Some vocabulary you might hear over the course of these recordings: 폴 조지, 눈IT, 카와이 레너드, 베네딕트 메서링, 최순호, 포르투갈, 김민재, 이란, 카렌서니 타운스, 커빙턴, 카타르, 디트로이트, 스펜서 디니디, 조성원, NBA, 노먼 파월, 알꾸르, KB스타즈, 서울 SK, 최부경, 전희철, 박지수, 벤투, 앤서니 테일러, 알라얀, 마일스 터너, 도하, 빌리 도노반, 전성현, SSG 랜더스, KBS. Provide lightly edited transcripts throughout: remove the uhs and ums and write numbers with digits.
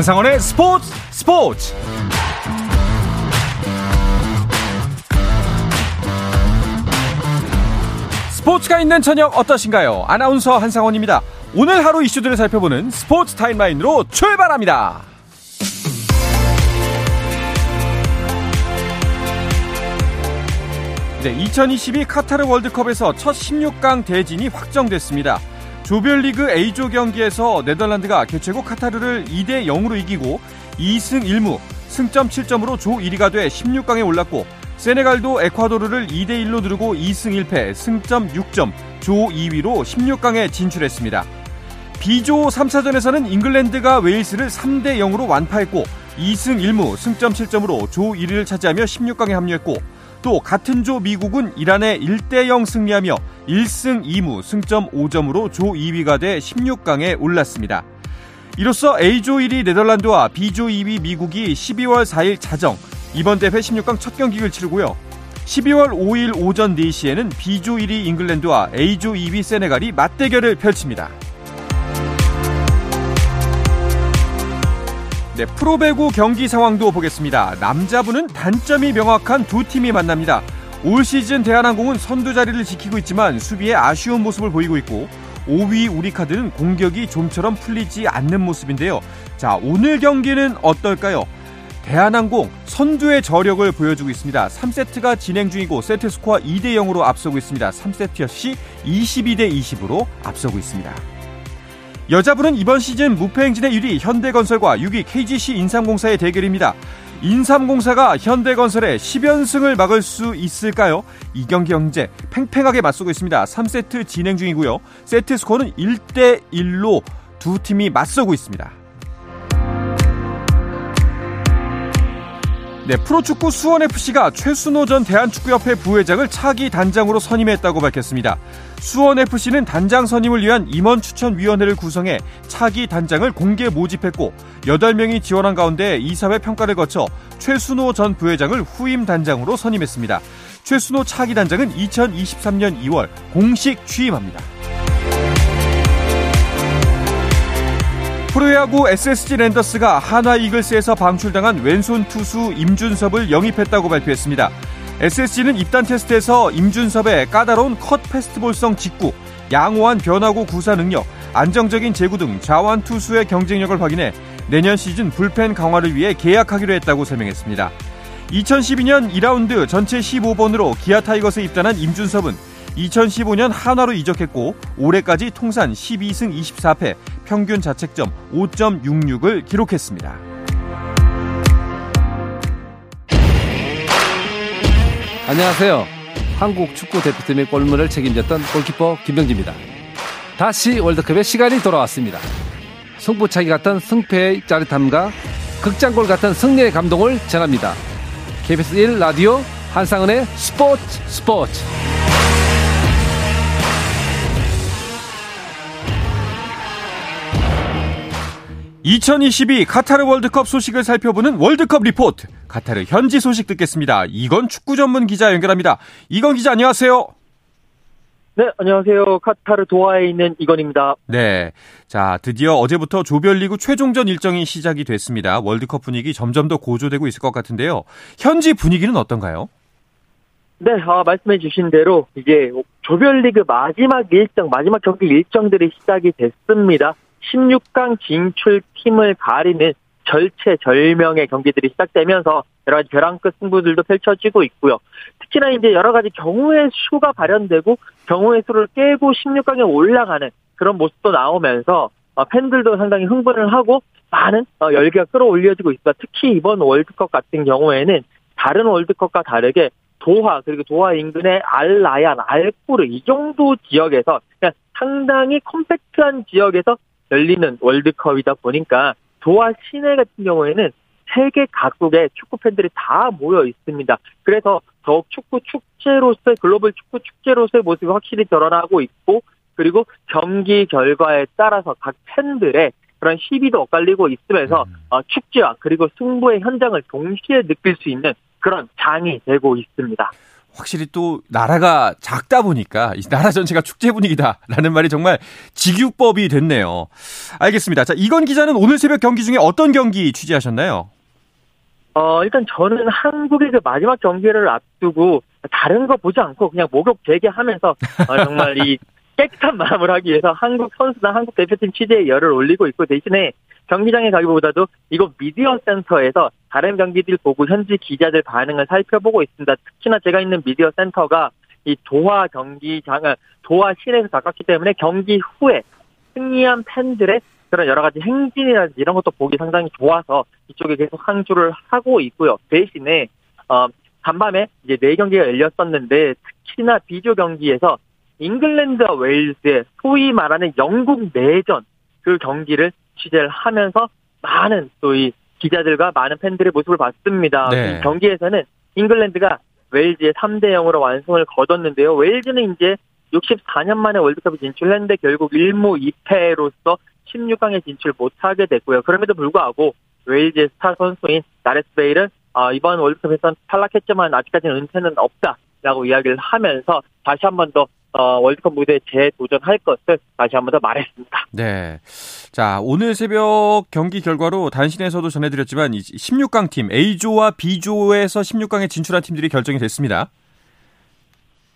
한상원의 스포츠. 스포츠가 있는 저녁 어떠신가요? 아나운서 한상원입니다. 오늘 하루 이슈들을 살펴보는 스포츠 타임라인으로 출발합니다. 네, 2022 카타르 월드컵에서 첫 16강 대진이 확정됐습니다. 조별리그 A조 경기에서 네덜란드가 개최국 카타르를 2-0으로 이기고 2승 1무, 승점 7점으로 조 1위가 돼 16강에 올랐고, 세네갈도 에콰도르를 2-1로 누르고 2승 1패, 승점 6점, 조 2위로 16강에 진출했습니다. B조 3차전에서는 잉글랜드가 웨일스를 3-0으로 완파했고 2승 1무, 승점 7점으로 조 1위를 차지하며 16강에 합류했고, 또 같은 조 미국은 이란에 1-0 승리하며 1승 2무, 승점 5점으로 조 2위가 돼 16강에 올랐습니다. 이로써 A조 1위 네덜란드와 B조 2위 미국이 12월 4일 자정, 이번 대회 16강 첫 경기를 치르고요. 12월 5일 오전 4시에는 B조 1위 잉글랜드와 A조 2위 세네갈이 맞대결을 펼칩니다. 네, 프로배구 경기 상황도 보겠습니다. 남자부는 단점이 명확한 두 팀이 만납니다. 올 시즌 대한항공은 선두 자리를 지키고 있지만 수비에 아쉬운 모습을 보이고 있고, 5위 우리카드는 공격이 좀처럼 풀리지 않는 모습인데요. 자, 오늘 경기는 어떨까요? 대한항공 선두의 저력을 보여주고 있습니다. 3세트가 진행 중이고 세트스코어 2-0으로 앞서고 있습니다. 3세트 역시 22-20으로 앞서고 있습니다. 여자부는 이번 시즌 무패 행진의 1위 현대건설과 6위 KGC 인삼공사의 대결입니다. 인삼공사가 현대건설의 10연승을 막을 수 있을까요? 이경기 형제 팽팽하게 맞서고 있습니다. 3세트 진행 중이고요. 세트스코어는 1-1로 두 팀이 맞서고 있습니다. 네, 프로축구 수원FC가 최순호 전 대한축구협회 부회장을 차기 단장으로 선임했다고 밝혔습니다. 수원FC는 단장 선임을 위한 임원추천위원회를 구성해 차기 단장을 공개 모집했고, 8명이 지원한 가운데 이사회 평가를 거쳐 최순호 전 부회장을 후임 단장으로 선임했습니다. 최순호 차기 단장은 2023년 2월 공식 취임합니다. 프로야구 SSG 랜더스가 한화 이글스에서 방출당한 왼손 투수 임준섭을 영입했다고 발표했습니다. SSG는 입단 테스트에서 임준섭의 까다로운 컷 패스트볼성 직구, 양호한 변화구 구사 능력, 안정적인 제구 등 좌완 투수의 경쟁력을 확인해 내년 시즌 불펜 강화를 위해 계약하기로 했다고 설명했습니다. 2012년 2라운드 전체 15번으로 기아 타이거스에 입단한 임준섭은 2015년 한화로 이적했고 올해까지 통산 12승 24패, 평균 자책점 5.66을 기록했습니다. 안녕하세요. 한국 축구 대표팀의 골문을 책임졌던 골키퍼 김병지입니다. 다시 월드컵의 시간이 돌아왔습니다. 승부차기 같은 승패의 짜릿함과 극장골 같은 승리의 감동을 전합니다. KBS1 라디오 한상은의 스포츠. (2022) 카타르 월드컵 소식을 살펴보는 월드컵 리포트, 카타르 현지 소식 듣겠습니다. 이건 축구 전문 기자 연결합니다. 이건 기자, 안녕하세요. 네, 안녕하세요. 카타르 도하에 있는 이건입니다. 네, 자, 드디어 어제부터 조별리그 최종전 일정이 시작이 됐습니다. 월드컵 분위기 점점 더 고조되고 있을 것 같은데요. 현지 분위기는 어떤가요? 네, 말씀해 주신 대로 이제 조별리그 마지막 경기 일정들이 시작이 됐습니다. 16강 진출 팀을 가리는 절체절명의 경기들이 시작되면서 여러 가지 벼랑 끝 승부들도 펼쳐지고 있고요. 특히나 이제 여러 가지 경우의 수가 발현되고 경우의 수를 깨고 16강에 올라가는 그런 모습도 나오면서 팬들도 상당히 흥분을 하고 많은 열기가 끌어올려지고 있습니다. 특히 이번 월드컵 같은 경우에는 다른 월드컵과 다르게 도하, 그리고 도하 인근의 알라얀, 알꾸르 이 정도 지역에서 그냥 상당히 컴팩트한 지역에서 열리는 월드컵이다 보니까 도하 시내 같은 경우에는 세계 각국의 축구 팬들이 다 모여 있습니다. 그래서 더욱 글로벌 축구 축제로서의 모습이 확실히 드러나고 있고, 그리고 경기 결과에 따라서 각 팬들의 그런 시비도 엇갈리고 있으면서 축제와 그리고 승부의 현장을 동시에 느낄 수 있는 그런 장이 되고 있습니다. 확실히 또 나라가 작다 보니까 이 나라 전체가 축제 분위기다라는 말이 정말 직유법이 됐네요. 알겠습니다. 자, 이건 기자는 오늘 새벽 경기 중에 어떤 경기 취재하셨나요? 일단 저는 한국의 그 마지막 경기를 앞두고 다른 거 보지 않고 그냥 목욕 되게 하면서 정말 이 깨끗한 마음을 하기 위해서 한국 선수나 한국 대표팀 취재에 열을 올리고 있고, 대신에 경기장에 가기보다도 이곳 미디어 센터에서 다른 경기들 보고 현지 기자들 반응을 살펴보고 있습니다. 특히나 제가 있는 미디어 센터가 이 도하 경기장을 도하 시내에서 가깝기 때문에 경기 후에 승리한 팬들의 그런 여러 가지 행진이라든지 이런 것도 보기 상당히 좋아서 이쪽에 계속 항주를 하고 있고요. 대신에 간밤에 이제 4경기가 열렸었는데 특히나 비조 경기에서 잉글랜드와 웨일스의 소위 말하는 영국 내전, 그 경기를 취재를 하면서 많은 또 이 기자들과 많은 팬들의 모습을 봤습니다. 네. 이 경기에서는 잉글랜드가 웨일즈에 3-0으로 완승을 거뒀는데요. 웨일즈는 이제 64년 만에 월드컵에 진출했는데 결국 1무 2패로서 16강에 진출 못하게 됐고요. 그럼에도 불구하고 웨일즈의 스타 선수인 나레스 베일은 이번 월드컵에서는 탈락했지만 아직까지는 은퇴는 없다라고 이야기를 하면서 다시 한 번 더 월드컵 무대에 재도전할 것을 다시 한 번 더 말했습니다. 네. 자, 오늘 새벽 경기 결과로 단신에서도 전해드렸지만 16강 팀 A조와 B조에서 16강에 진출한 팀들이 결정이 됐습니다.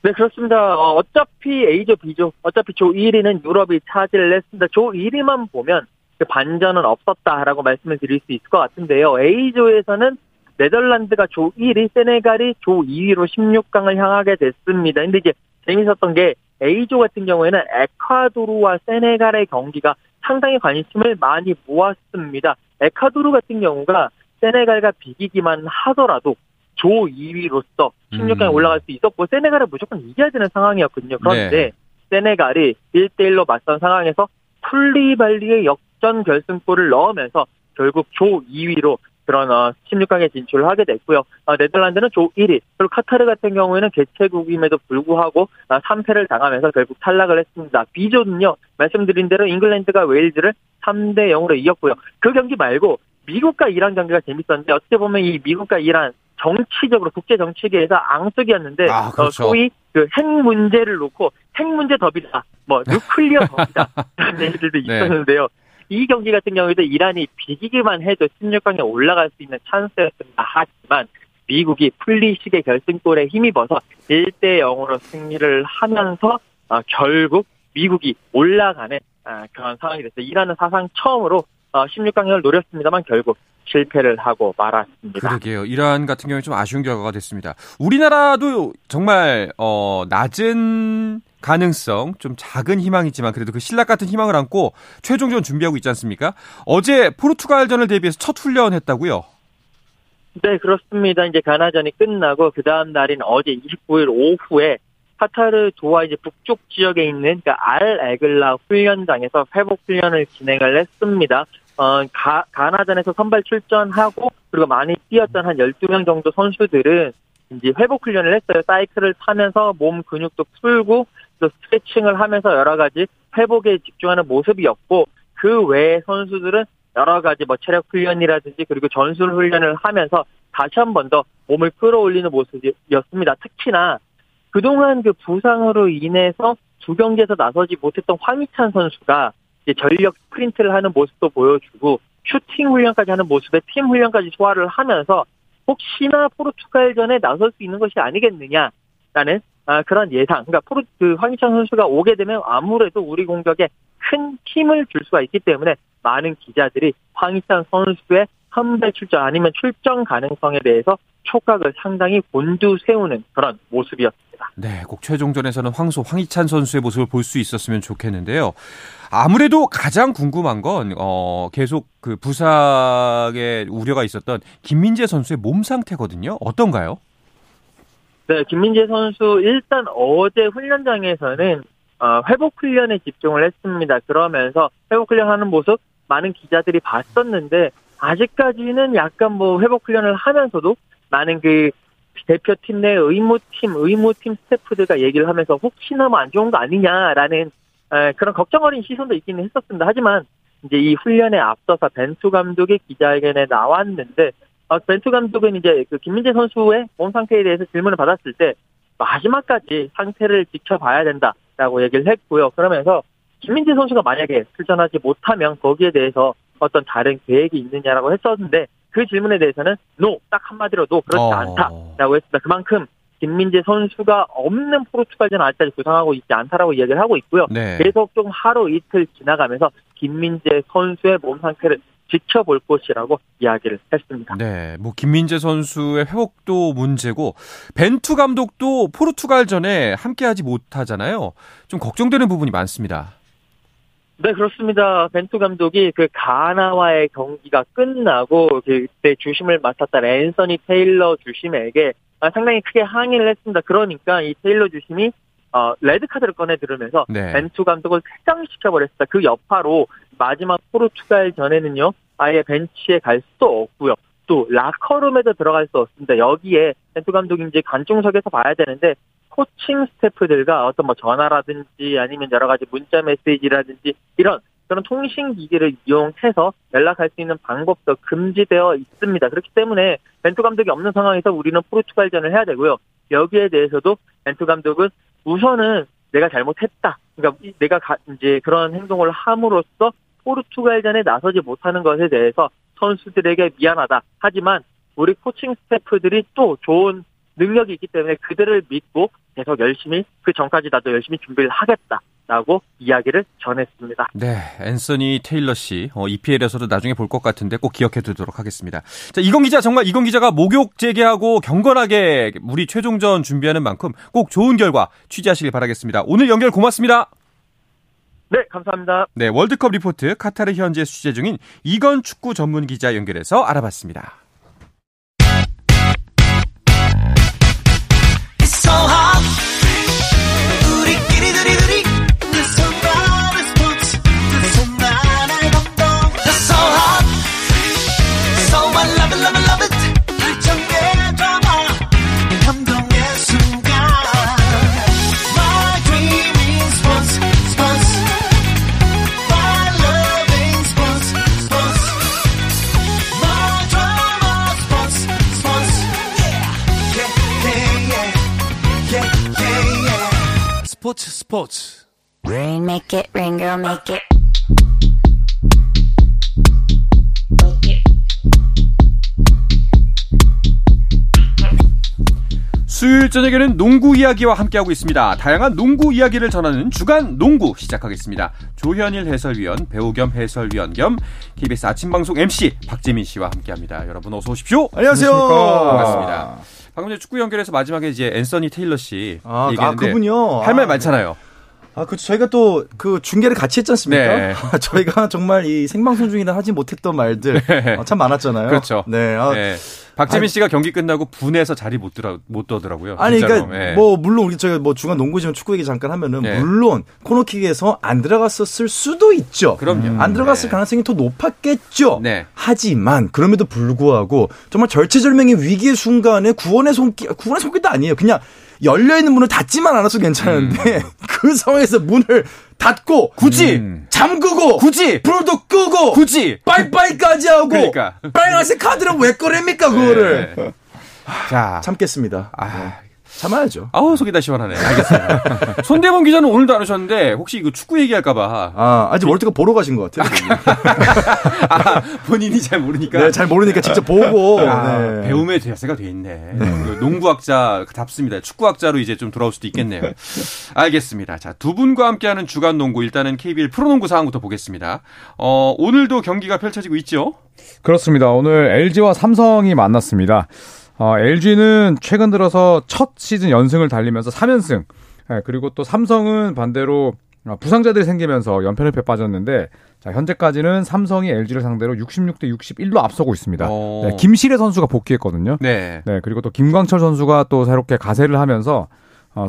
네, 그렇습니다. 어차피 A조, B조, 어차피 조 1위는 유럽이 차지를 했습니다. 조 1위만 보면 그 반전은 없었다라고 말씀을 드릴 수 있을 것 같은데요. A조에서는 네덜란드가 조 1위, 세네갈이 조 2위로 16강을 향하게 됐습니다. 근데 이제 재밌었던 게 A조 같은 경우에는 에콰도르와 세네갈의 경기가 상당히 관심을 많이 모았습니다. 에콰도르 같은 경우가 세네갈과 비기기만 하더라도 조 2위로서 16강에 올라갈 수 있었고, 세네갈은 무조건 이겨야 되는 상황이었거든요. 그런데 네. 세네갈이 1-1로 맞선 상황에서 풀리발리의 역전 결승골을 넣으면서 결국 조 2위로 그런 16강에 진출을 하게 됐고요. 네덜란드는 조 1위, 그리고 카타르 같은 경우에는 개최국임에도 불구하고 3패를 당하면서 결국 탈락을 했습니다. B조는요, 말씀드린 대로 잉글랜드가 웨일즈를 3-0으로 이겼고요. 그 경기 말고 미국과 이란 경기가 재밌었는데, 어떻게 보면 이 미국과 이란 정치적으로 국제 정치계에서 앙숙이었는데, 그렇죠. 소위 그 핵 문제를 놓고 핵 문제 더비다, 뭐 뉴클리어 더비다 이런 얘기들도 있었는데요. 네. 이 경기 같은 경우에도 이란이 비기기만 해도 16강에 올라갈 수 있는 찬스였습니다. 하지만 미국이 풀리식의 결승골에 힘입어서 1-0으로 승리를 하면서 결국 미국이 올라가는 그런 상황이 됐어요. 이란은 사상 처음으로 16강을 노렸습니다만 결국 실패를 하고 말았습니다. 그러게요. 이란 같은 경우에 좀 아쉬운 결과가 됐습니다. 우리나라도 정말 낮은 가능성, 좀 작은 희망이지만 그래도 그 신락 같은 희망을 안고 최종전 준비하고 있지 않습니까? 어제 포르투갈전을 대비해서 첫 훈련했다고요? 네, 그렇습니다. 이제 가나전이 끝나고 그 다음 날인 어제 29일 오후에 카타르 도하 이제 북쪽 지역에 있는 알 에글라 훈련장에서 회복 훈련을 진행을 했습니다. 가나전에서 선발 출전하고 그리고 많이 뛰었던 한 12명 정도 선수들은 이제 회복 훈련을 했어요. 사이클을 타면서 몸 근육도 풀고 또 스트레칭을 하면서 여러 가지 회복에 집중하는 모습이었고, 그 외에 선수들은 여러 가지 뭐 체력 훈련이라든지 그리고 전술 훈련을 하면서 다시 한 번 더 몸을 끌어올리는 모습이었습니다. 특히나 그동안 그 부상으로 인해서 두 경기에서 나서지 못했던 황희찬 선수가 이제 전력 스프린트를 하는 모습도 보여주고 슈팅 훈련까지 하는 모습에 팀 훈련까지 소화를 하면서 혹시나 포르투갈전에 나설 수 있는 것이 아니겠느냐라는 그런 예상. 그러니까 황희찬 선수가 오게 되면 아무래도 우리 공격에 큰 힘을 줄 수가 있기 때문에 많은 기자들이 황희찬 선수의 선발 출전 아니면 출전 가능성에 대해서 촉각을 상당히 곤두세우는 그런 모습이었습니다. 네, 꼭 최종전에서는 황희찬 선수의 모습을 볼 수 있었으면 좋겠는데요. 아무래도 가장 궁금한 건 계속 그 부상의 우려가 있었던 김민재 선수의 몸 상태거든요. 어떤가요? 네, 김민재 선수 일단 어제 훈련장에서는 회복 훈련에 집중을 했습니다. 그러면서 회복 훈련하는 모습 많은 기자들이 봤었는데 아직까지는 약간 뭐 회복 훈련을 하면서도 많은 그 대표팀 내 의무팀 스태프들과 얘기를 하면서 혹시나 뭐 안 좋은 거 아니냐라는 그런 걱정 어린 시선도 있기는 했었습니다. 하지만 이제 이 훈련에 앞서서 벤투 감독이 기자회견에 나왔는데 벤투 감독은 이제 그 김민재 선수의 몸 상태에 대해서 질문을 받았을 때 마지막까지 상태를 지켜봐야 된다라고 얘기를 했고요. 그러면서 김민재 선수가 만약에 출전하지 못하면 거기에 대해서 어떤 다른 계획이 있느냐라고 했었는데 그 질문에 대해서는 NO, 딱 한마디로 NO, 그렇지 않다라고 했습니다. 그만큼 김민재 선수가 없는 포르투갈전 아직까지 구상하고 있지 않다라고 이야기를 하고 있고요. 네. 계속 좀 하루 이틀 지나가면서 김민재 선수의 몸 상태를 지켜볼 것이라고 이야기를 했습니다. 네, 뭐 김민재 선수의 회복도 문제고 벤투 감독도 포르투갈전에 함께하지 못하잖아요. 좀 걱정되는 부분이 많습니다. 네, 그렇습니다. 벤투 감독이 그 가나와의 경기가 끝나고 그때 주심을 맡았던 앤서니 테일러 주심에게 상당히 크게 항의를 했습니다. 그러니까 이 테일러 주심이 레드카드를 꺼내 들으면서 네. 벤투 감독을 퇴장시켜버렸습니다. 그 여파로 마지막 포르투갈 전에는요. 아예 벤치에 갈 수도 없고요. 또 라커룸에도 들어갈 수 없습니다. 여기에 벤투 감독이 이제 관중석에서 봐야 되는데 코칭 스태프들과 어떤 뭐 전화라든지 아니면 여러 가지 문자 메시지라든지 그런 통신기기를 이용해서 연락할 수 있는 방법도 금지되어 있습니다. 그렇기 때문에 벤투 감독이 없는 상황에서 우리는 포르투갈전을 해야 되고요. 여기에 대해서도 벤투 감독은 우선은 내가 잘못했다. 그러니까 내가 이제 그런 행동을 함으로써 포르투갈전에 나서지 못하는 것에 대해서 선수들에게 미안하다. 하지만 우리 코칭 스태프들이 또 좋은 능력이 있기 때문에 그들을 믿고 계속 열심히 그 전까지 나도 열심히 준비를 하겠다라고 이야기를 전했습니다. 네, 앤서니 테일러 씨 EPL에서도 나중에 볼 것 같은데 꼭 기억해두도록 하겠습니다. 자, 이건 기자 정말 이건 기자가 목욕 재개하고 경건하게 우리 최종전 준비하는 만큼 꼭 좋은 결과 취재하시길 바라겠습니다. 오늘 연결 고맙습니다. 네, 감사합니다. 네, 월드컵 리포트 카타르 현지에 취재 중인 이건 축구 전문 기자 연결해서 알아봤습니다. 스포츠. Rain make it, rain girl make it. 수요일 저녁에는 농구 이야기와 함께하고 있습니다. 다양한 농구 이야기를 전하는 주간 농구 시작하겠습니다. 조현일 해설위원, 배우 겸 해설위원 겸 KBS 아침방송 MC 박재민 씨와 함께합니다. 여러분 어서 오십시오. 안녕하세요. 반갑습니다. 방금 전에 축구 연결해서 마지막에 이제 앤서니 테일러 씨 얘기했는데 그분요. 할 말 많잖아요. 아, 그렇죠. 저희가 또 그 중계를 같이 했지 않습니까? 네. 저희가 정말 이 생방송 중이라 하지 못했던 말들 네. 참 많았잖아요. 그렇죠. 네. 네. 박재민 씨가 경기 끝나고 분해서 자리 못 떠더라고요. 아니, 진짜로. 그러니까 네. 뭐 물론 우리 저희 뭐 중간 농구지만 축구 얘기 잠깐 하면은 네. 물론 코너킥에서 안 들어갔었을 수도 있죠. 그럼요. 안 들어갔을 네. 가능성이 더 높았겠죠. 네. 하지만 그럼에도 불구하고 정말 절체절명의 위기의 순간에 구원의 손길도 아니에요. 그냥 열려있는 문을 닫지만 않았어도 괜찮은데 그 상황에서 문을 닫고 굳이 잠그고 굳이 불도 끄고 굳이 빠이빠이까지 하고 그러니까. 빨간색 카드를 왜 꺼냅니까 그거를 네. 자 참겠습니다. 네. 참아야죠. 아우 속이 다 시원하네. 알겠습니다. 손대범 기자는 오늘도 안 오셨는데 혹시 이거 축구 얘기할까봐. 아 아직 월드컵 보러 가신 것 같아요. 아, 본인이 잘 모르니까. 네, 잘 모르니까 직접 보고. 아, 네. 배움의 자세가 돼 있네. 네. 농구학자 답습니다. 축구학자로 이제 좀 돌아올 수도 있겠네요. 알겠습니다. 자, 두 분과 함께하는 주간 농구 일단은 KBL 프로농구 상황부터 보겠습니다. 오늘도 경기가 펼쳐지고 있죠. 그렇습니다. 오늘 LG와 삼성이 만났습니다. LG는 최근 들어서 첫 시즌 연승을 달리면서 3연승 그리고 또 삼성은 반대로 부상자들이 생기면서 연패에 빠졌는데 자, 현재까지는 삼성이 LG를 상대로 66대 61로 앞서고 있습니다. 네, 김시래 선수가 복귀했거든요. 네. 네, 그리고 또 김광철 선수가 또 새롭게 가세를 하면서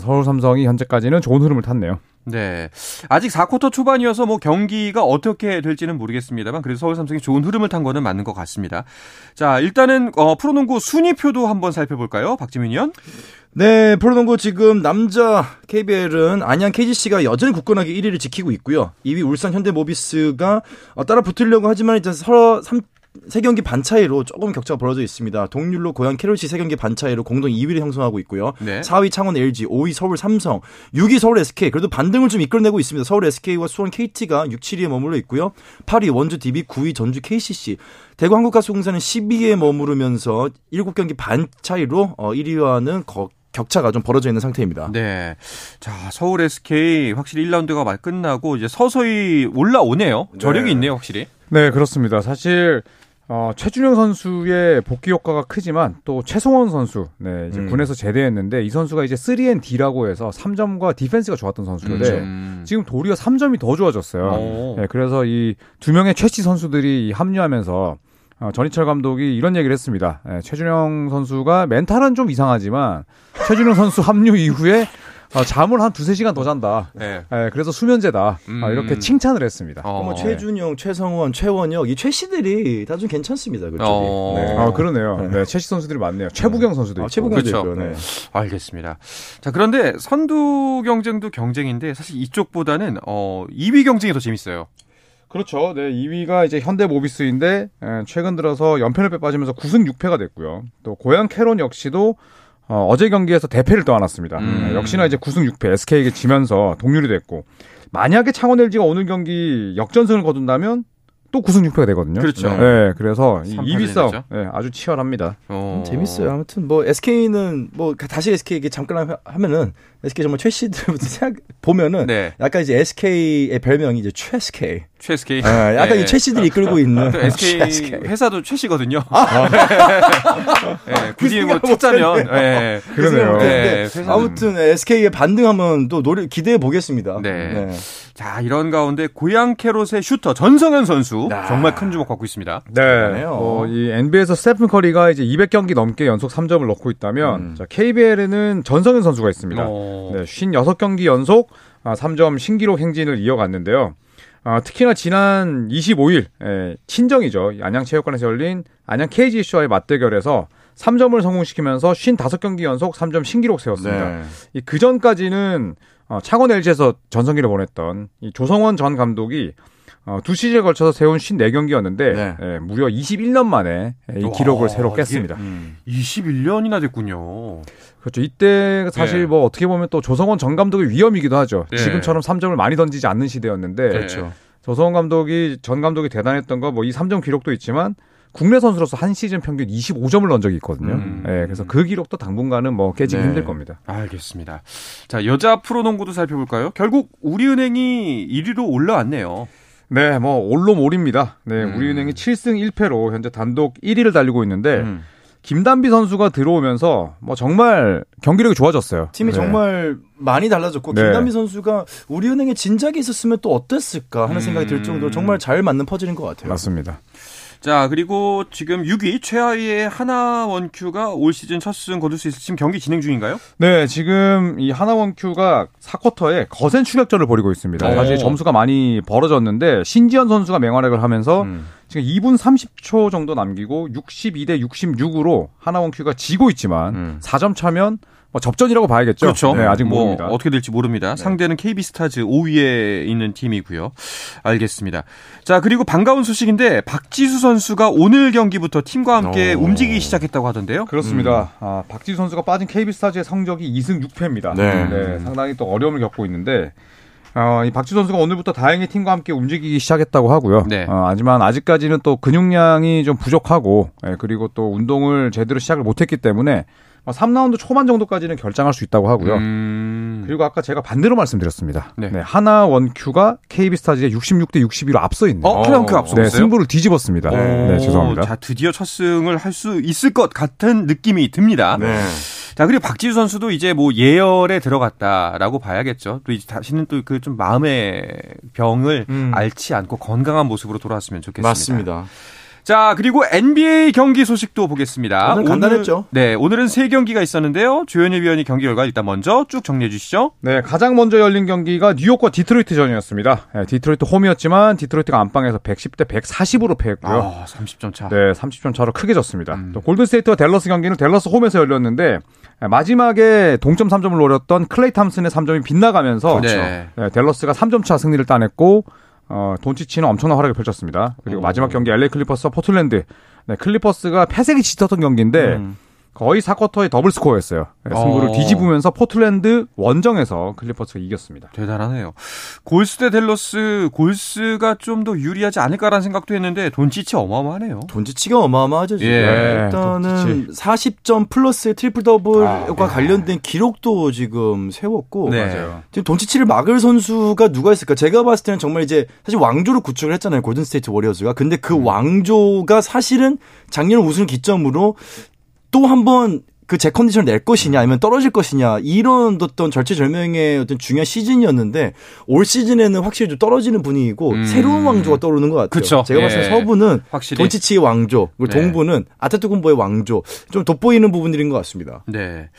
서울 삼성이 현재까지는 좋은 흐름을 탔네요. 네. 아직 4쿼터 초반이어서 뭐 경기가 어떻게 될지는 모르겠습니다만 그래서 서울 삼성이 좋은 흐름을 탄 거는 맞는 것 같습니다. 자, 일단은 프로농구 순위표도 한번 살펴볼까요? 박지민 위원. 네, 프로농구 지금 남자 KBL은 안양 KGC가 여전히 굳건하게 1위를 지키고 있고요. 2위 울산 현대모비스가 따라 붙으려고 하지만 이제 서로 3 3경기 반 차이로 조금 격차가 벌어져 있습니다. 동률로 고양 캐롤시 3경기 반 차이로 공동 2위를 형성하고 있고요. 네. 4위 창원 LG, 5위 서울 삼성, 6위 서울 SK. 그래도 반등을 좀 이끌어내고 있습니다. 서울 SK와 수원 KT가 6, 7위에 머물러 있고요. 8위 원주 DB, 9위 전주 KCC. 대구 한국가스공사는 10위에 머무르면서 7경기 반 차이로 1위와는 격차가 좀 벌어져 있는 상태입니다. 네. 자, 서울 SK 확실히 1라운드가 막 끝나고 이제 서서히 올라오네요. 저력이 네. 있네요, 확실히. 네, 그렇습니다. 사실 최준영 선수의 복귀 효과가 크지만 또 최성원 선수, 네, 이제 군에서 제대했는데 이 선수가 이제 3&D라고 해서 3점과 디펜스가 좋았던 선수인데 지금 도리어 3점이 더 좋아졌어요. 네, 그래서 이 두 명의 최씨 선수들이 합류하면서 전희철 감독이 이런 얘기를 했습니다. 네, 최준영 선수가 멘탈은 좀 이상하지만 최준영 선수 합류 이후에 잠을 한 2-3시간 더 잔다. 네. 네, 그래서 수면제다. 이렇게 칭찬을 했습니다. 최준용, 최성원, 최원혁 이 최씨들이 다 좀 괜찮습니다. 네. 그러네요. 네. 네, 최씨 선수들이 많네요. 최부경 선수도 있고. 최부경 그렇죠. 네. 알겠습니다. 자, 그런데 선두 경쟁도 경쟁인데 사실 이쪽보다는 2위 경쟁이 더 재밌어요. 그렇죠. 네, 2위가 이제 현대모비스인데 최근 들어서 연패를 빠지면서 9승 6패가 됐고요. 또 고양 캐론 역시도 어제 경기에서 대패를 떠안았습니다. 역시나 이제 9승 6패 SK에게 지면서 동률이 됐고 만약에 창원 LG가 오늘 경기 역전승을 거둔다면 또 9승 6패가 되거든요. 그렇죠. 네, 그래서 2위 싸움 네, 아주 치열합니다. 재밌어요. 아무튼 뭐 SK는 뭐 다시 SK에게 잠깐 하면은 SK 정말 최 씨들부터 생각 보면은 네. 약간 이제 SK의 별명이 이제 최 SK. 아, 약간 네. 이 최 씨들이 이끌고 있는 SK 회사도 최 씨거든요. 굳이 뭐 찾자면 그러네요. 네, 아무튼 SK에 반등하면 또 기대해 보겠습니다. 네. 네. 자, 이런 가운데 고양 캐롯의 슈터 전성현 선수 정말 큰 주목 받고 있습니다. 네. 이 NBA에서 스테픈 커리가 이제 200경기 넘게 연속 3점을 넣고 있다면 자, KBL에는 전성현 선수가 있습니다. 56경기 연속 3점 신기록 행진을 이어갔는데요. 특히나 지난 25일 친정이죠. 안양체육관에서 열린 안양 KGC와의 맞대결에서 3점을 성공시키면서 55경기 연속 3점 신기록 세웠습니다. 네. 그 전까지는 창원 LG에서 전성기를 보냈던 이 조성원 전 감독이 2시즌에 걸쳐서 세운 54경기였는데 네. 무려 21년 만에 이 기록을 새로 깼습니다. 21년이나 됐군요. 그렇죠. 이때 사실 네. 뭐 어떻게 보면 또 조성원 전 감독의 위험이기도 하죠. 네. 지금처럼 3점을 많이 던지지 않는 시대였는데 그렇죠. 조성원 감독이 전 감독이 대단했던 거 이 3점 기록도 있지만 국내 선수로서 한 시즌 평균 25점을 넣은 적이 있거든요. 그래서 그 기록도 당분간은 깨지기 네. 힘들 겁니다. 알겠습니다. 자, 여자 프로농구도 살펴볼까요? 결국 우리은행이 1위로 올라왔네요. 네, 올롬올입니다. 네, 우리은행이 7승 1패로 현재 단독 1위를 달리고 있는데 김단비 선수가 들어오면서 정말 경기력이 좋아졌어요. 팀이 네. 정말 많이 달라졌고 네. 김단비 선수가 우리은행에 진작에 있었으면 또 어땠을까 하는 생각이 들 정도로 정말 잘 맞는 퍼즐인 것 같아요. 맞습니다. 자, 그리고 지금 6위 최하위의 하나원큐가 올 시즌 첫 승 거둘 수 있을지 지금 경기 진행 중인가요? 네, 지금 이 하나원큐가 4쿼터에 거센 추격전을 벌이고 있습니다. 사실 점수가 많이 벌어졌는데 신지현 선수가 맹활약을 하면서 지금 2분 30초 정도 남기고 62-66으로 하나원큐가 지고 있지만 4점 차면 접전이라고 봐야겠죠. 그렇죠. 네, 아직 모릅니다. 어떻게 될지 모릅니다. 네. 상대는 KB스타즈 5위에 있는 팀이고요. 알겠습니다. 자, 그리고 반가운 소식인데 박지수 선수가 오늘 경기부터 팀과 함께 움직이기 시작했다고 하던데요. 그렇습니다. 박지수 선수가 빠진 KB스타즈의 성적이 2승 6패입니다. 네. 네, 상당히 또 어려움을 겪고 있는데 이 박지수 선수가 오늘부터 다행히 팀과 함께 움직이기 시작했다고 하고요. 네. 하지만 아직까지는 또 근육량이 좀 부족하고 그리고 또 운동을 제대로 시작을 못했기 때문에 3라운드 초반 정도까지는 결정할 수 있다고 하고요. 그리고 아까 제가 반대로 말씀드렸습니다. 네. 네, 하나원큐가 KB스타즈에 66-61로 앞서 있네요. 하나원큐 앞서 있어요? 네, 승부를 뒤집었습니다. 네, 죄송합니다. 자, 드디어 첫 승을 할 수 있을 것 같은 느낌이 듭니다. 네. 자, 그리고 박지수 선수도 이제 예열에 들어갔다라고 봐야겠죠. 또 이제 다시는 또 그 좀 마음의 병을 앓지 않고 건강한 모습으로 돌아왔으면 좋겠습니다. 맞습니다. 자, 그리고 NBA 경기 소식도 보겠습니다. 오늘 간단했죠. 네, 오늘은 3경기가 있었는데요. 조현일 위원이 경기 결과 일단 먼저 쭉 정리해 주시죠. 네, 가장 먼저 열린 경기가 뉴욕과 디트로이트전이었습니다. 네, 디트로이트 홈이었지만 디트로이트가 안방에서 110-140으로 패했고요. 30점 차. 네, 30점 차로 크게 졌습니다. 또 골든스테이트와 댈러스 경기는 댈러스 홈에서 열렸는데 마지막에 동점 3점을 노렸던 클레이 탐슨의 3점이 빗나가면서 네. 네, 댈러스가 3점 차 승리를 따냈고 돈치치는 엄청난 활약을 펼쳤습니다. 그리고 마지막 경기 LA 클리퍼스와 포틀랜드. 네, 클리퍼스가 패색이 짙었던 경기인데 거의 4쿼터에 더블 스코어였어요. 승부를 뒤집으면서 포틀랜드 원정에서 클리퍼스가 이겼습니다. 대단하네요. 골스 대 댈러스, 골스가 좀 더 유리하지 않을까라는 생각도 했는데 돈치치 어마어마하네요. 돈치치가 어마어마하죠. 지금. 예. 일단은 돈치치. 40점 플러스의 트리플 더블과 관련된 기록도 지금 세웠고 맞아요. 지금 돈치치를 막을 선수가 누가 있을까? 제가 봤을 때는 정말 이제 사실 왕조를 구축을 했잖아요. 골든스테이트 워리어스가. 근데 그 왕조가 사실은 작년 우승 기점으로 또 한 번 그 제 컨디션을 낼 것이냐 아니면 떨어질 것이냐 이런 어떤 절체절명의 어떤 중요한 시즌이었는데 올 시즌에는 확실히 좀 떨어지는 분위기고 새로운 왕조가 떠오르는 것 같아요. 그쵸. 제가 봤을 때 서부는 확실히. 돈치치의 왕조 그리고 동부는 아테토쿤보의 왕조 좀 돋보이는 부분들인 것 같습니다. 네.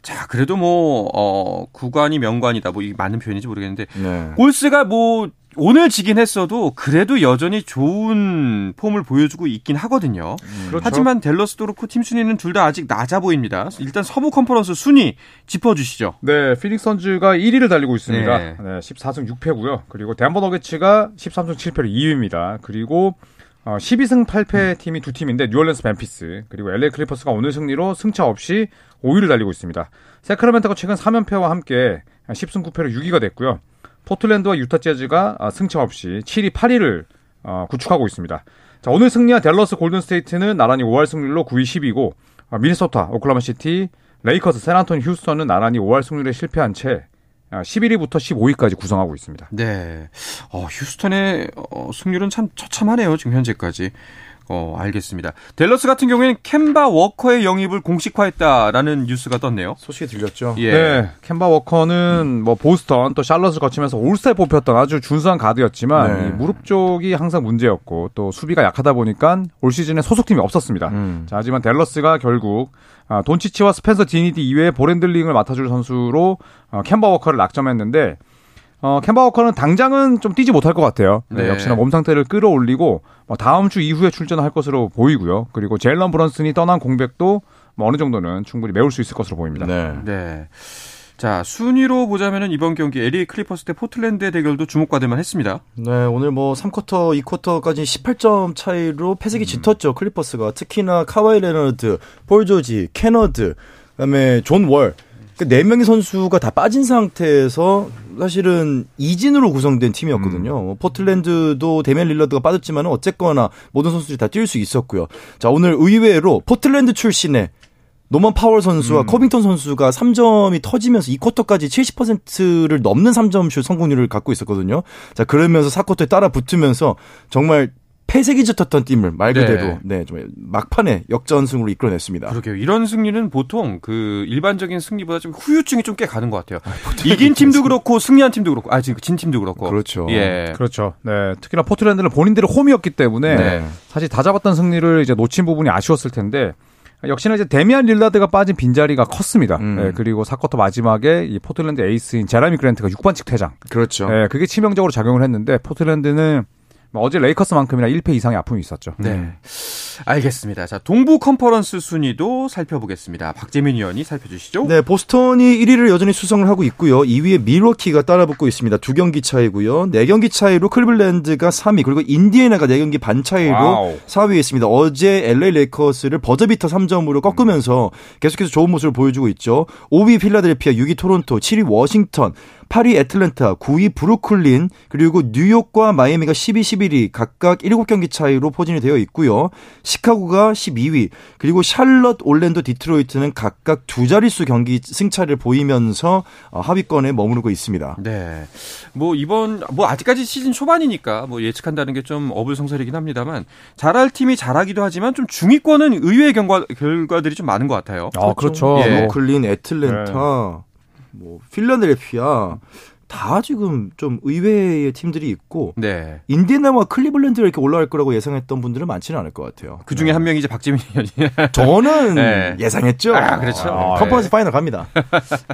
자, 그래도 뭐, 구관이 명관이다. 뭐, 이게 맞는 표현인지 모르겠는데. 네. 골스가 뭐, 오늘 지긴 했어도 그래도 여전히 좋은 폼을 보여주고 있긴 하거든요. 그렇죠. 하지만 댈러스도 그렇고 팀 순위는 둘 다 아직 낮아 보입니다. 일단 서부 컨퍼런스 순위 짚어주시죠. 네, 피닉스 선즈가 1위를 달리고 있습니다. 네. 14승 6패고요. 그리고 덴버 너게츠가 13승 7패로 2위입니다. 그리고 12승 8패 팀이 두 팀인데 뉴올리언스 멤피스 그리고 LA 클리퍼스가 오늘 승리로 승차 없이 5위를 달리고 있습니다. 세크라멘토가 최근 3연패와 함께 10승 9패로 6위가 됐고요. 포틀랜드와 유타 재즈가 승차 없이 7위, 8위를 구축하고 있습니다. 자, 오늘 승리한 댈러스 골든스테이트는 나란히 5할 승률로 9위 10위고 미네소타, 오클라호마시티, 레이커스, 샌안토니, 휴스턴은 나란히 5할 승률에 실패한 채 11위부터 15위까지 구성하고 있습니다. 네, 휴스턴의 승률은 참 처참하네요. 지금 현재까지. 알겠습니다. 댈러스 같은 경우에는 캔바 워커의 영입을 공식화했다라는 뉴스가 떴네요. 소식이 들렸죠. 예. 네, 캔바 워커는 뭐 보스턴 또 샬럿을 거치면서 올스타에 뽑혔던 아주 준수한 가드였지만 이 무릎 쪽이 항상 문제였고 또 수비가 약하다 보니까 올 시즌에 소속팀이 없었습니다. 자, 하지만 댈러스가 결국 돈치치와 스펜서 디니디 이외에 볼핸들링을 맡아줄 선수로 캔바 워커를 낙점했는데 캔바 워커는 당장은 좀 뛰지 못할 것 같아요. 네, 역시나 몸 상태를 끌어올리고 다음 주 이후에 출전할 것으로 보이고요. 그리고 제일런 브런슨이 떠난 공백도 어느 정도는 충분히 메울 수 있을 것으로 보입니다. 네. 네. 자, 순위로 보자면은 이번 경기 LA 클리퍼스 대 포틀랜드의 대결도 주목받을 만 했습니다. 네, 오늘 뭐 3쿼터, 2쿼터까지 18점 차이로 패색이 짙었죠. 클리퍼스가 특히나 카와이 레너드, 폴 조지, 캐너드, 그다음에 존 월. 그 4명의 선수가 다 빠진 상태에서 사실은 이진으로 구성된 팀이었거든요. 포틀랜드도 데미안 릴러드가 빠졌지만 어쨌거나 모든 선수들이 다 뛸 수 있었고요. 자, 오늘 의외로 포틀랜드 출신의 노먼 파월 선수와 커빙턴 선수가 3점이 터지면서 2쿼터까지 70%를 넘는 3점슛 성공률을 갖고 있었거든요. 자, 그러면서 4쿼터에 따라 붙으면서 정말 패색이 짙었던 팀을 말 그대로 좀 막판에 역전승으로 이끌어냈습니다. 그러게요. 이런 승리는 보통 그 일반적인 승리보다 좀 후유증이 좀 꽤 가는 것 같아요. 이긴 팀도 그렇고 승리한 팀도 그렇고 지금 진 팀도 그렇고. 그렇죠. 예. 그렇죠. 네. 특히나 포틀랜드는 본인들의 홈이었기 때문에 사실 다 잡았던 승리를 이제 놓친 부분이 아쉬웠을 텐데 역시나 이제 데미안 릴라드가 빠진 빈자리가 컸습니다. 네, 그리고 4쿼터 마지막에 이 포틀랜드 에이스인 제라미 그랜트가 6반칙 퇴장. 그렇죠. 네, 그게 치명적으로 작용을 했는데 포틀랜드는 어제 레이커스만큼이나 1패 이상의 아픔이 있었죠. 네, 알겠습니다. 자, 동부 컨퍼런스 순위도 살펴보겠습니다. 박재민 위원이 살펴주시죠. 네, 보스턴이 1위를 여전히 수성을 하고 있고요. 2위에 밀워키가 따라붙고 있습니다. 2경기 차이고요. 4경기 차이로 클리블랜드가 3위 그리고 인디애나가 4경기 반 차이로 4위에 있습니다. 어제 LA 레이커스를 버저비터 3점으로 꺾으면서 계속해서 좋은 모습을 보여주고 있죠. 5위 필라델피아, 6위 토론토, 7위 워싱턴, 8위 애틀랜타, 9위 브루클린, 그리고 뉴욕과 마이애미가 10위, 11위 각각 7경기 차이로 포진이 되어 있고요. 시카고가 12위, 그리고 샬럿, 올랜도, 디트로이트는 각각 두 자릿수 경기 승차를 보이면서 하위권에 머무르고 있습니다. 네. 뭐 이번 아직까지 시즌 초반이니까 예측한다는 게 좀 어불성설이긴 합니다만 잘할 팀이 잘하기도 하지만 좀 중위권은 의외의 결과들이 좀 많은 것 같아요. 아, 그렇죠. 예. 브루클린, 애틀랜타. 필라델피아 다 지금 좀 의외의 팀들이 있고 인디애나와 클리블랜드가 이렇게 올라갈 거라고 예상했던 분들은 많지는 않을 것 같아요. 그중에 한 명이 이제 박재민 의원이에요. 저는 예상했죠. 아, 그렇죠. 컨퍼런스 파이널 갑니다.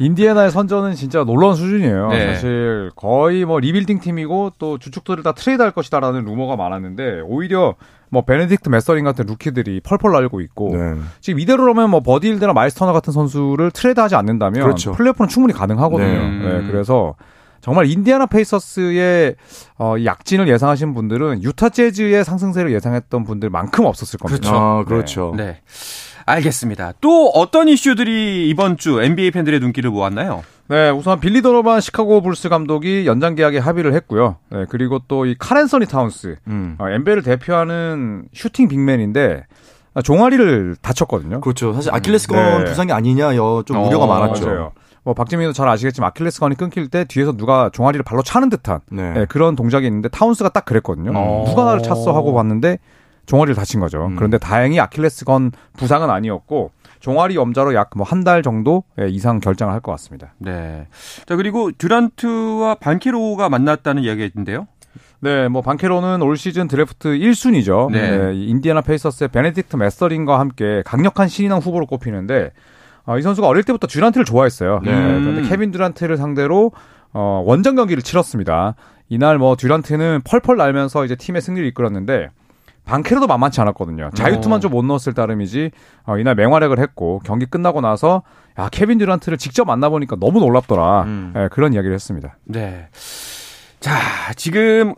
인디애나의 선전은 진짜 놀라운 수준이에요. 사실 거의 리빌딩 팀이고 또 주축들을 다 트레이드할 것이다라는 루머가 많았는데 오히려 베네딕트 메서링 같은 루키들이 펄펄 날고 있고 지금 이대로라면 버디힐드나 마일스 터너 같은 선수를 트레이드하지 않는다면 플레이오프는 충분히 가능하거든요. 네, 그래서 정말 인디애나 페이서스의 약진을 예상하신 분들은 유타 재즈의 상승세를 예상했던 분들만큼 없었을 겁니다. 그렇죠. 아, 그렇죠. 네. 네. 알겠습니다. 또 어떤 이슈들이 이번 주 NBA 팬들의 눈길을 모았나요? 네, 우선 빌리 도노반 시카고 불스 감독이 연장 계약에 합의를 했고요. 네, 그리고 또 이 카렌서니 타운스, NBA를 대표하는 슈팅 빅맨인데 종아리를 다쳤거든요. 그렇죠. 사실 아킬레스건 네. 부상이 아니냐 좀 우려가 많았죠. 맞아요. 뭐 박재민도 잘 아시겠지만 아킬레스건이 끊길 때 뒤에서 누가 종아리를 발로 차는 듯한 네, 그런 동작이 있는데 타운스가 딱 그랬거든요. 누가 나를 찼어 하고 봤는데 종아리를 다친 거죠. 그런데 다행히 아킬레스건 부상은 아니었고 종아리 염좌로 약 뭐 한 달 정도 이상 결장을 할 것 같습니다. 네. 자, 그리고 듀란트와 반케로가 만났다는 이야기인데요. 네, 뭐 반케로는 올 시즌 드래프트 1순위죠. 네. 네, 인디애나 페이서스의 베네딕트 메서린과 함께 강력한 신인왕 후보로 꼽히는데 이 선수가 어릴 때부터 듀란트를 좋아했어요. 네. 그런데 케빈 듀란트를 상대로 원정 경기를 치렀습니다. 이날 뭐 듀란트는 펄펄 날면서 이제 팀의 승리를 이끌었는데 반케로도 만만치 않았거든요. 자유투만 좀 못 넣었을 따름이지 이날 맹활약을 했고 경기 끝나고 나서 야, 케빈 듀란트를 직접 만나보니까 너무 놀랍더라. 네, 그런 이야기를 했습니다. 네. 자, 지금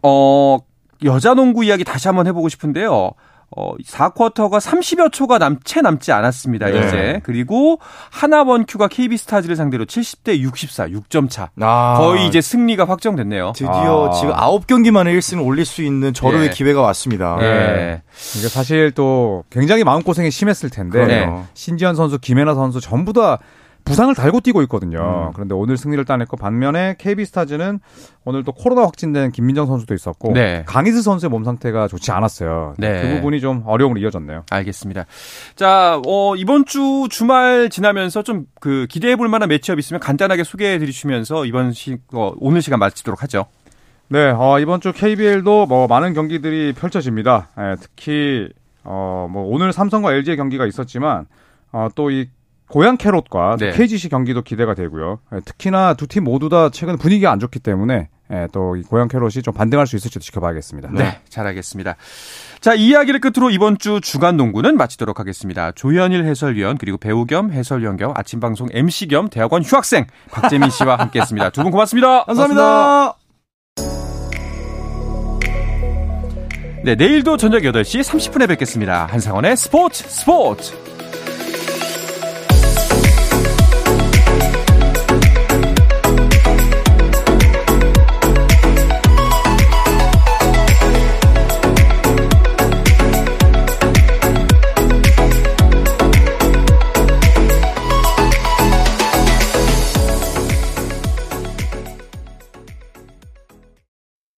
여자 농구 이야기 다시 한번 해보고 싶은데요. 4쿼터가 30여 초가 남지 않았습니다. 네. 이제 그리고 하나번큐가 KB스타즈를 상대로 70대 64 6점 차. 거의 이제 승리가 확정됐네요. 드디어 지금 9경기 만에 1승을 올릴 수 있는 절호의 네. 기회가 왔습니다. 네. 네. 이게 사실 또 굉장히 마음고생이 심했을 텐데 네. 신지현 선수, 김혜나 선수 전부 다 부상을 달고 뛰고 있거든요. 그런데 오늘 승리를 따냈고 반면에 KB스타즈는 오늘 또 코로나 확진된 김민정 선수도 있었고 네. 강희수 선수의 몸 상태가 좋지 않았어요. 네. 그 부분이 좀 어려움으로 이어졌네요. 알겠습니다. 자, 이번 주 주말 지나면서 좀 그 기대해볼 만한 매치업 있으면 간단하게 소개해드리시면서 오늘 시간 마치도록 하죠. 네, 이번 주 KBL도 뭐 많은 경기들이 펼쳐집니다. 예, 특히 뭐 오늘 삼성과 LG의 경기가 있었지만 또 이 고양 캐롯과 네. KGC 경기도 기대가 되고요. 특히나 두 팀 모두 다 최근 분위기가 안 좋기 때문에 또 고양 캐롯이 좀 반등할 수 있을지도 지켜봐야겠습니다. 네. 네, 잘 알겠습니다. 자, 이야기를 끝으로 이번 주 주간 농구는 마치도록 하겠습니다. 조현일 해설위원 그리고 배우 겸 해설위원 겸 아침 방송 MC 겸 대학원 휴학생 박재민 씨와 함께했습니다. 두 분 고맙습니다. 감사합니다. 고맙습니다. 네, 내일도 저녁 8시 30분에 뵙겠습니다. 한상원의 스포츠.